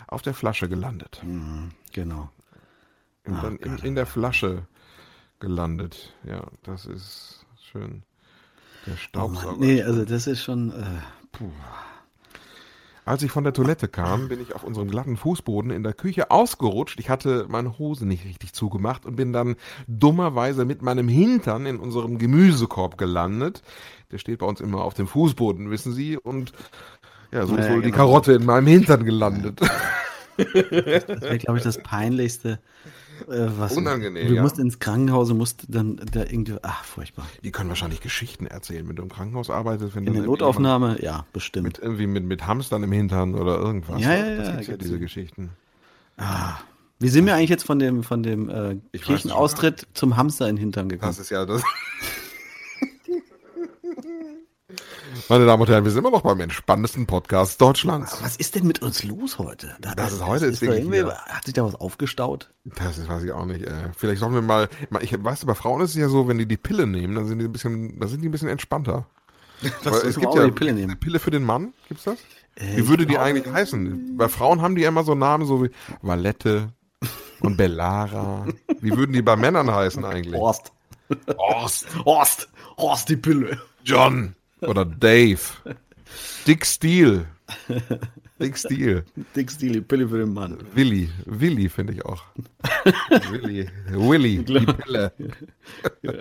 auf der Flasche gelandet. Mhm, genau. Und dann in der Flasche gelandet. Ja, das ist schön. Der Staubsauger. Nee, also das ist schon... puh. Als ich von der Toilette kam, bin ich auf unserem glatten Fußboden in der Küche ausgerutscht. Ich hatte meine Hose nicht richtig zugemacht und bin dann dummerweise mit meinem Hintern in unserem Gemüsekorb gelandet. Der steht bei uns immer auf dem Fußboden, wissen Sie. Und ja, so ist wohl die Karotte in meinem Hintern gelandet. Das wäre, glaube ich, das Peinlichste. Unangenehm. Du musst ins Krankenhaus und musst dann da irgendwie. Ach, furchtbar. Die können wahrscheinlich Geschichten erzählen, wenn du im Krankenhaus arbeitest. Wenn in der Notaufnahme, ja, bestimmt. Mit Hamstern im Hintern oder irgendwas. Ja, diese Geschichten. Wie sind wir eigentlich jetzt von dem Kirchenaustritt zum Hamster in den Hintern gekommen? Das ist ja das. Meine Damen und Herren, wir sind immer noch beim entspannendsten Podcast Deutschlands. Was ist denn mit uns los heute? Hat sich da was aufgestaut? Das weiß ich auch nicht. Vielleicht sollten wir mal, weißt du, bei Frauen ist es ja so, wenn die Pille nehmen, dann sind die ein bisschen entspannter. Es gibt ja die Pille nehmen. Eine Pille für den Mann, gibt's das? Wie würde die eigentlich heißen? Bei Frauen haben die ja immer so Namen so wie Valette und Bellara. Wie würden die bei Männern heißen eigentlich? Horst die Pille. John oder Dave. Dick Steel, die Pille für den Mann. Willi finde ich auch. Willi, die Pille. Ja.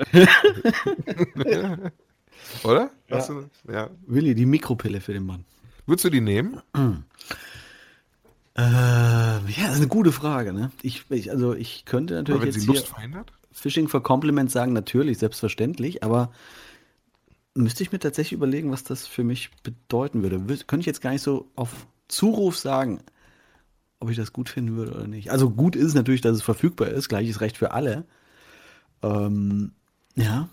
Oder? Ja. Hast du, ja. Willi, die Mikropille für den Mann. Würdest du die nehmen? Ja, das ist eine gute Frage. Ne? Ich könnte natürlich aber wenn jetzt die Lust verhindert? Fishing for Compliments sagen, natürlich, selbstverständlich, aber müsste ich mir tatsächlich überlegen, was das für mich bedeuten würde. Könnte ich jetzt gar nicht so auf Zuruf sagen, ob ich das gut finden würde oder nicht. Also gut ist natürlich, dass es verfügbar ist, gleiches Recht für alle. Ja,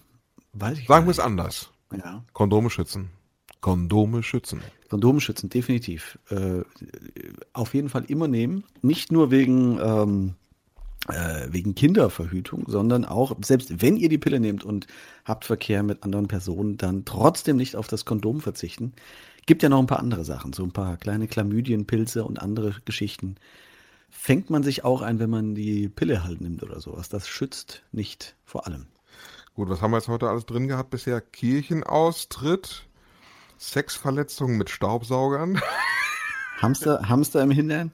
weiß ich sagen wir es anders. Ja. Kondome schützen. Kondome schützen, definitiv. Auf jeden Fall immer nehmen. Nicht nur wegen Kinderverhütung, sondern auch, selbst wenn ihr die Pille nehmt und habt Verkehr mit anderen Personen, dann trotzdem nicht auf das Kondom verzichten. Gibt ja noch ein paar andere Sachen, so ein paar kleine Chlamydien, Pilze und andere Geschichten. Fängt man sich auch ein, wenn man die Pille halt nimmt oder sowas. Das schützt nicht vor allem. Gut, was haben wir jetzt heute alles drin gehabt bisher? Kirchenaustritt, Sexverletzungen mit Staubsaugern. Hamster im Hintern.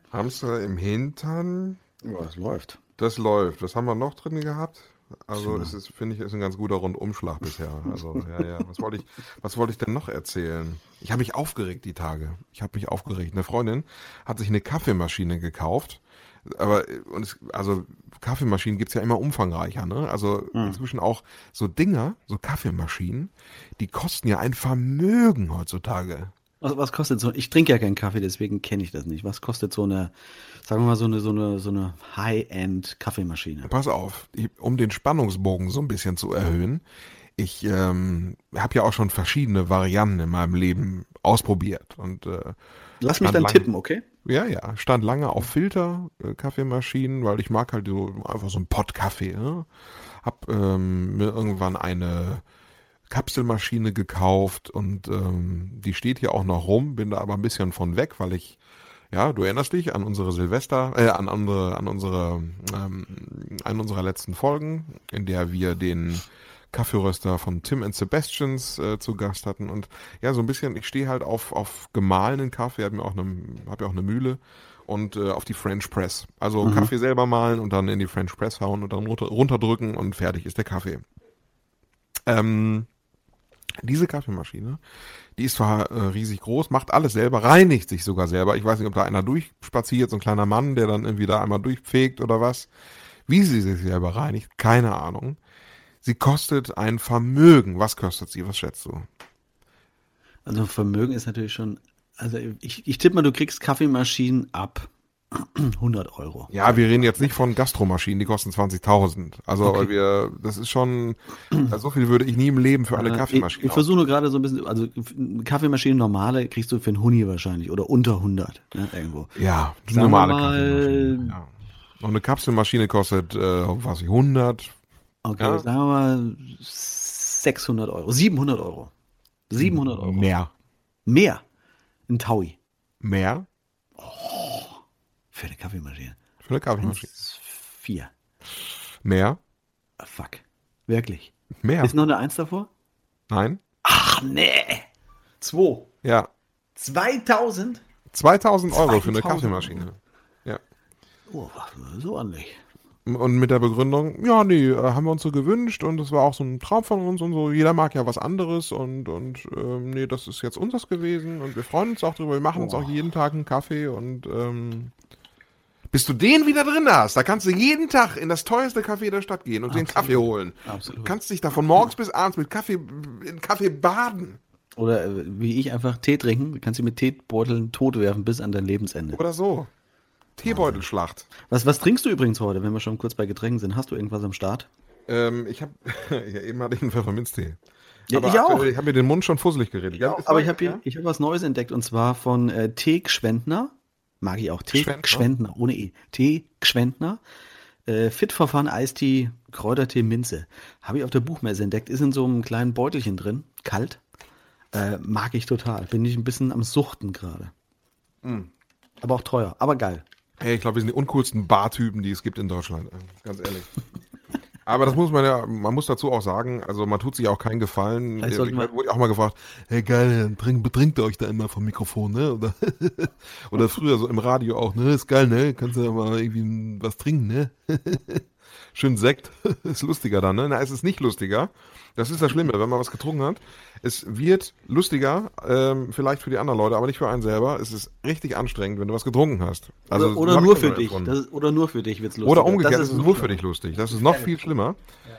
Ja, das läuft. Was haben wir noch drin gehabt? Also es ist, finde ich, ist ein ganz guter Rundumschlag bisher. Also ja. Was wollte ich denn noch erzählen? Ich habe mich aufgeregt die Tage. Eine Freundin hat sich eine Kaffeemaschine gekauft. Aber Kaffeemaschinen gibt es ja immer umfangreicher, ne? Also inzwischen auch so Dinger, so Kaffeemaschinen, die kosten ja ein Vermögen heutzutage. Also was kostet so, ich trinke ja keinen Kaffee, deswegen kenne ich das nicht. Was kostet so eine, sagen wir mal, so eine High-End-Kaffeemaschine? Pass auf, um den Spannungsbogen so ein bisschen zu erhöhen, ich habe ja auch schon verschiedene Varianten in meinem Leben ausprobiert. Und lass mich dann tippen, okay? Ja, stand lange auf Filter, Kaffeemaschinen, weil ich mag halt so einfach so einen Pott-Kaffee. Ne? Hab mir irgendwann eine Kapselmaschine gekauft und die steht hier auch noch rum, bin da aber ein bisschen von weg, weil ich, ja, du erinnerst dich an unsere eine unserer letzten Folgen, in der wir den Kaffeeröster von Tim and Sebastians zu Gast hatten und ja, so ein bisschen, ich stehe halt auf gemahlenen Kaffee, hab ja auch eine Mühle und auf die French Press. Also Kaffee selber mahlen und dann in die French Press hauen und dann runterdrücken und fertig ist der Kaffee. Diese Kaffeemaschine, die ist zwar riesig groß, macht alles selber, reinigt sich sogar selber. Ich weiß nicht, ob da einer durchspaziert, so ein kleiner Mann, der dann irgendwie da einmal durchfegt oder was. Wie sie sich selber reinigt, keine Ahnung. Sie kostet ein Vermögen. Was kostet sie? Was schätzt du? Also Vermögen ist natürlich schon, also ich tippe mal, du kriegst Kaffeemaschinen ab 100 Euro. Ja, wir reden jetzt nicht von Gastromaschinen, die kosten 20.000. Also okay. Das ist schon, so viel würde ich nie im Leben für alle Kaffeemaschinen. Ich versuche gerade so ein bisschen, also Kaffeemaschinen normale kriegst du für einen Huni wahrscheinlich oder unter 100, ne, irgendwo. Ja, normale Kaffeemaschinen. Ja. Und eine Kapselmaschine kostet, 100. Okay, ja. Sagen wir mal 600 Euro, 700 Euro. 700 Euro. Mehr. Ein Taui. Mehr? Oh. Für eine Kaffeemaschine. 4. Mehr? Oh, fuck. Wirklich? Mehr. Ist noch eine 1 davor? Nein. Ach, nee. 2. Ja. 2000? 2000 Euro für eine Kaffeemaschine. Ja. Oh, so anlich. Und mit der Begründung, ja, nee, haben wir uns so gewünscht und das war auch so ein Traum von uns und so. Jeder mag ja was anderes und nee, das ist jetzt unseres gewesen und wir freuen uns auch drüber. Wir machen uns auch jeden Tag einen Kaffee und, bis du den wieder drin hast, da kannst du jeden Tag in das teuerste Café der Stadt gehen und den Kaffee holen. Absolut. Du kannst dich da von morgens bis abends mit Kaffee baden. Oder wie ich einfach Tee trinken, du kannst dich mit Teebeuteln totwerfen bis an dein Lebensende. Oder so. Teebeutelschlacht. Was trinkst du übrigens heute, wenn wir schon kurz bei Getränken sind? Hast du irgendwas am Start? Ich habe, eben hatte ich einen Pfefferminztee. Ja, aber ich auch. Ich habe mir den Mund schon fusselig geredet. Ja, aber ich hab was Neues entdeckt, und zwar von TeeGschwendner. Mag ich auch. TeeGschwendner, ohne E. TeeGschwendner. Fit for Fun Eistee, Kräutertee, Minze. Habe ich auf der Buchmesse entdeckt. Ist in so einem kleinen Beutelchen drin. Kalt. Mag ich total. Bin ich ein bisschen am Suchten gerade. Mhm. Aber auch teuer. Aber geil. Hey, ich glaube, wir sind die uncoolsten Bartypen, die es gibt in Deutschland. Ganz ehrlich. Aber das muss man ja, man muss dazu auch sagen, also man tut sich auch keinen Gefallen. Ich wurde auch mal gefragt, hey geil, betrinkt ihr euch da immer vom Mikrofon, ne? Oder früher so im Radio auch, ne? Ist geil, ne? Kannst du ja mal irgendwie was trinken, ne? Schön Sekt, ist lustiger dann, ne? Na, es ist nicht lustiger. Das ist das Schlimme, wenn man was getrunken hat. Es wird lustiger, vielleicht für die anderen Leute, aber nicht für einen selber. Es ist richtig anstrengend, wenn du was getrunken hast. Also oder nur für dich. Oder nur für dich wird es lustig. Oder umgekehrt, das ist nur für dich lustig. Das ist noch viel schlimmer. Ja.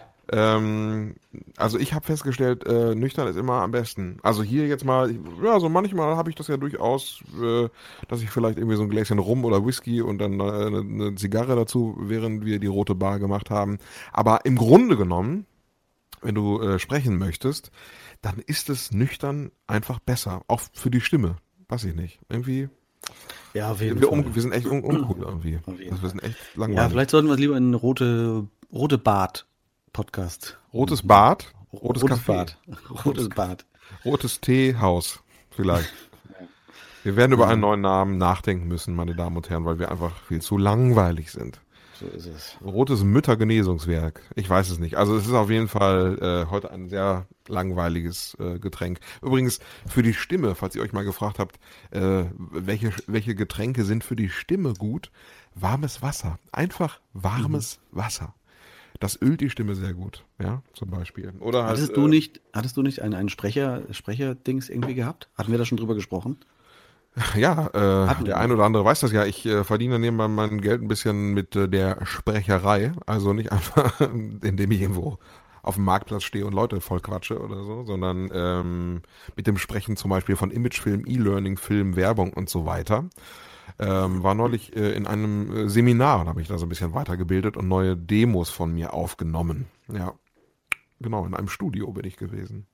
Also ich habe festgestellt, nüchtern ist immer am besten. Also hier jetzt mal, ja, so manchmal habe ich das ja durchaus, dass ich vielleicht irgendwie so ein Gläschen Rum oder Whisky und dann eine Zigarre dazu, während wir die Rote Bar gemacht haben. Aber im Grunde genommen, wenn du sprechen möchtest, dann ist es nüchtern einfach besser. Auch für die Stimme. Weiß ich nicht. Irgendwie. Ja, auf jeden Fall. Wir sind echt uncool irgendwie. Also wir sind echt langweilig. Ja, vielleicht sollten wir es lieber in Rote Bad-Podcast. Rotes Bad? Rotes Café. Bad. Rotes Bad. Rotes Teehaus vielleicht. Wir werden über einen neuen Namen nachdenken müssen, meine Damen und Herren, weil wir einfach viel zu langweilig sind. So ist es. Rotes Müttergenesungswerk. Ich weiß es nicht. Also es ist auf jeden Fall heute ein sehr langweiliges Getränk. Übrigens für die Stimme, falls ihr euch mal gefragt habt, welche Getränke sind für die Stimme gut? Warmes Wasser. Einfach warmes Wasser. Das ölt die Stimme sehr gut, ja, zum Beispiel. Oder halt, hattest du nicht einen Sprecher-Dings irgendwie gehabt? Hatten wir da schon drüber gesprochen? Ja, der ein oder andere weiß das ja. Ich verdiene nebenbei mein Geld ein bisschen mit der Sprecherei. Also nicht einfach, indem ich irgendwo auf dem Marktplatz stehe und Leute voll quatsche oder so, sondern mit dem Sprechen zum Beispiel von Imagefilm, E-Learning, Film, Werbung und so weiter. War neulich in einem Seminar und habe mich da so ein bisschen weitergebildet und neue Demos von mir aufgenommen. Ja, genau, in einem Studio bin ich gewesen.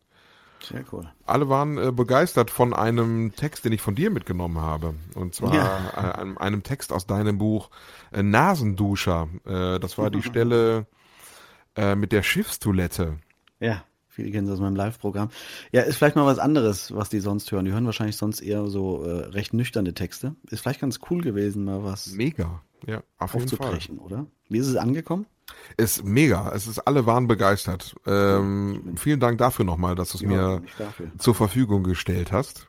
Sehr cool. Alle waren begeistert von einem Text, den ich von dir mitgenommen habe. Und zwar einem Text aus deinem Buch Nasenduscher. Das war die Stelle mit der Schiffstoilette. Ja, viele kennen das aus meinem Live-Programm. Ja, ist vielleicht mal was anderes, was die sonst hören. Die hören wahrscheinlich sonst eher so recht nüchterne Texte. Ist vielleicht ganz cool gewesen, mal was mega, ja, auf jeden Fall, oder? Wie ist es angekommen? Ist mega. Alle waren begeistert. Vielen Dank dafür nochmal, dass du es mir zur Verfügung gestellt hast.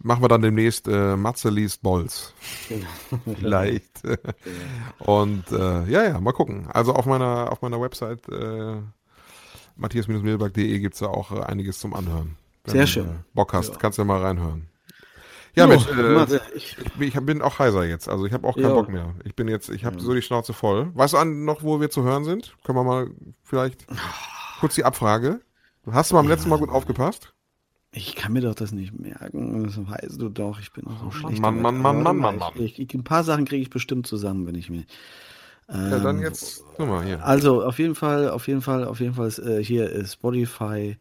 Machen wir dann demnächst Matze liest Bolz. Vielleicht. Und mal gucken. Also auf meiner Website matthias-milberg.de gibt es ja auch einiges zum Anhören. Wenn sehr schön. Bock hast, kannst du ja mal reinhören. Ja, Mensch, ich bin auch heiser jetzt, also ich habe auch keinen Bock mehr. Ich habe so die Schnauze voll. Weißt du noch, wo wir zu hören sind? Können wir mal vielleicht kurz die Abfrage. Hast du beim letzten Mal gut aufgepasst? Ich kann mir doch das nicht merken, das weißt du doch, ich bin auch so schlecht. Mann. Ein paar Sachen kriege ich bestimmt zusammen, wenn ich mir... ja, dann jetzt, guck mal, hier. Also, auf jeden Fall ist, hier ist Spotify,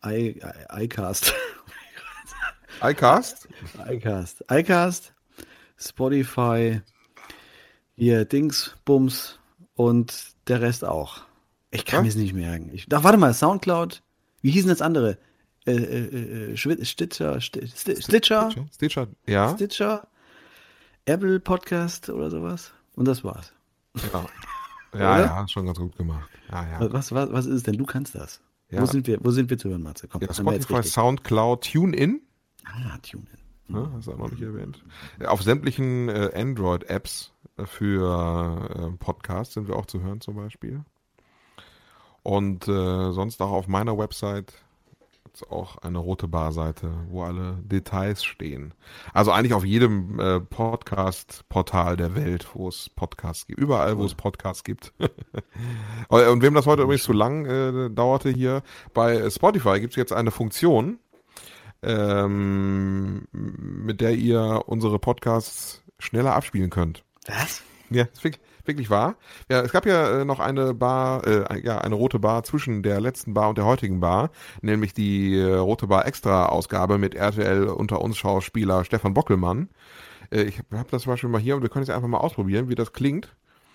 iCast, Spotify, hier Dings, Bums und der Rest auch. Ich kann es nicht merken. Warte mal, Soundcloud, wie hießen das andere? Stitcher, Apple Podcast oder sowas. Und das war's. Ja, ja, schon ganz gut gemacht. Ja. Was ist es denn? Du kannst das. Ja. Wo sind wir zu hören, Matze? Komm, Spotify, Soundcloud, TuneIn. TuneIn. Ja, hast du auch noch nicht erwähnt. Auf sämtlichen Android-Apps für Podcasts sind wir auch zu hören zum Beispiel. Und sonst auch auf meiner Website gibt es auch eine Rote Bar-Seite, wo alle Details stehen. Also eigentlich auf jedem Podcast-Portal der Welt, wo es Podcasts gibt. Überall, wo es Podcasts gibt. Und wem das heute übrigens zu lang dauerte hier, bei Spotify gibt es jetzt eine Funktion, mit der ihr unsere Podcasts schneller abspielen könnt. Was? Ja, das ist wirklich wahr. Ja, es gab ja noch eine Bar, eine Rote Bar zwischen der letzten Bar und der heutigen Bar, nämlich die Rote Bar Extra-Ausgabe mit RTL Unter uns Schauspieler Stefan Bockelmann. Ich habe das zum Beispiel mal hier und wir können jetzt einfach mal ausprobieren, wie das klingt.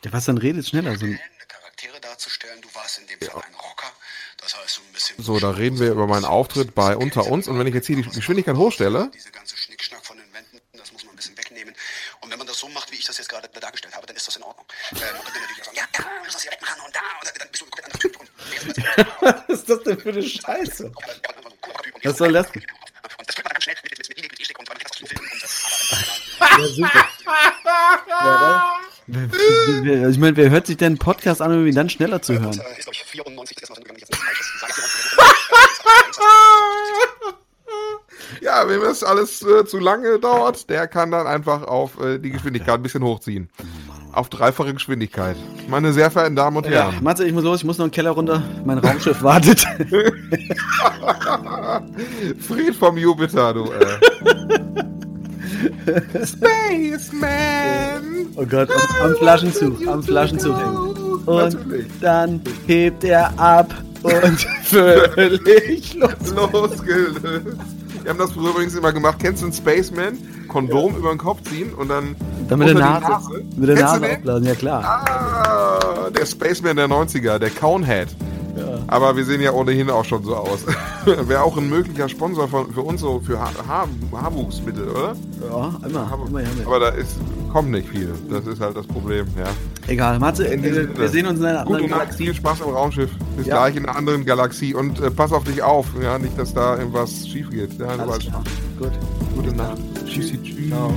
Ja, was dann redet schneller. Also Charaktere darzustellen, du warst in dem Fall ein Rocker. Das heißt so ein bisschen. So, da reden wir über meinen Auftritt bei Unter uns und wenn ich jetzt hier die Geschwindigkeit hochstelle. Diese ganze Schnickschnack von den Wänden, das muss man ein bisschen wegnehmen. Und wenn man das so macht, wie ich das jetzt gerade dargestellt habe, dann ist das in Ordnung. Man könnte natürlich auch sagen, ja, du musst das hier wegmachen und da und dann bist du ein anderer Typ und was ist das denn für eine Scheiße? Was soll das? Und das kriegt man ganz schnell mit Videostick und dann kannst du filmen und das. Ja, super. Ich meine, wer hört sich denn einen Podcast an, um ihn dann schneller zu hören? Ist, glaube ich, 94. Ja, wenn das alles zu lange dauert, der kann dann einfach auf die Geschwindigkeit ein bisschen hochziehen. Auf dreifache Geschwindigkeit. Meine sehr verehrten Damen und Herren. Ja, Matze, ich muss los, ich muss noch in den Keller runter. Mein Raumschiff wartet. Fried vom Jupiter, du, Spaceman! Oh Gott, am Flaschenzug hängen. Und natürlich. Dann hebt er ab und völlig losgelöst. Wir haben das früher übrigens immer gemacht. Kennst du einen Spaceman? Kondom über den Kopf ziehen und dann mit der Nase. Mit der Nase aufblasen, ja klar. Ah, der Spaceman der 90er, der Conehead. Ja. Aber wir sehen ja ohnehin auch schon so aus. Wäre auch ein möglicher Sponsor für uns, so für Haarwuchsmittel, oder? Ja, immer. Aber da kommt nicht viel. Das ist halt das Problem, ja. Egal, Matze, wir sehen uns in einer anderen Galaxie. Viel Spaß im Raumschiff. Bis gleich in einer anderen Galaxie. Und pass auf dich auf, ja, nicht, dass da irgendwas schief geht. Ja, alles klar. Gut. Gute Nacht. Tschüss. Ciao.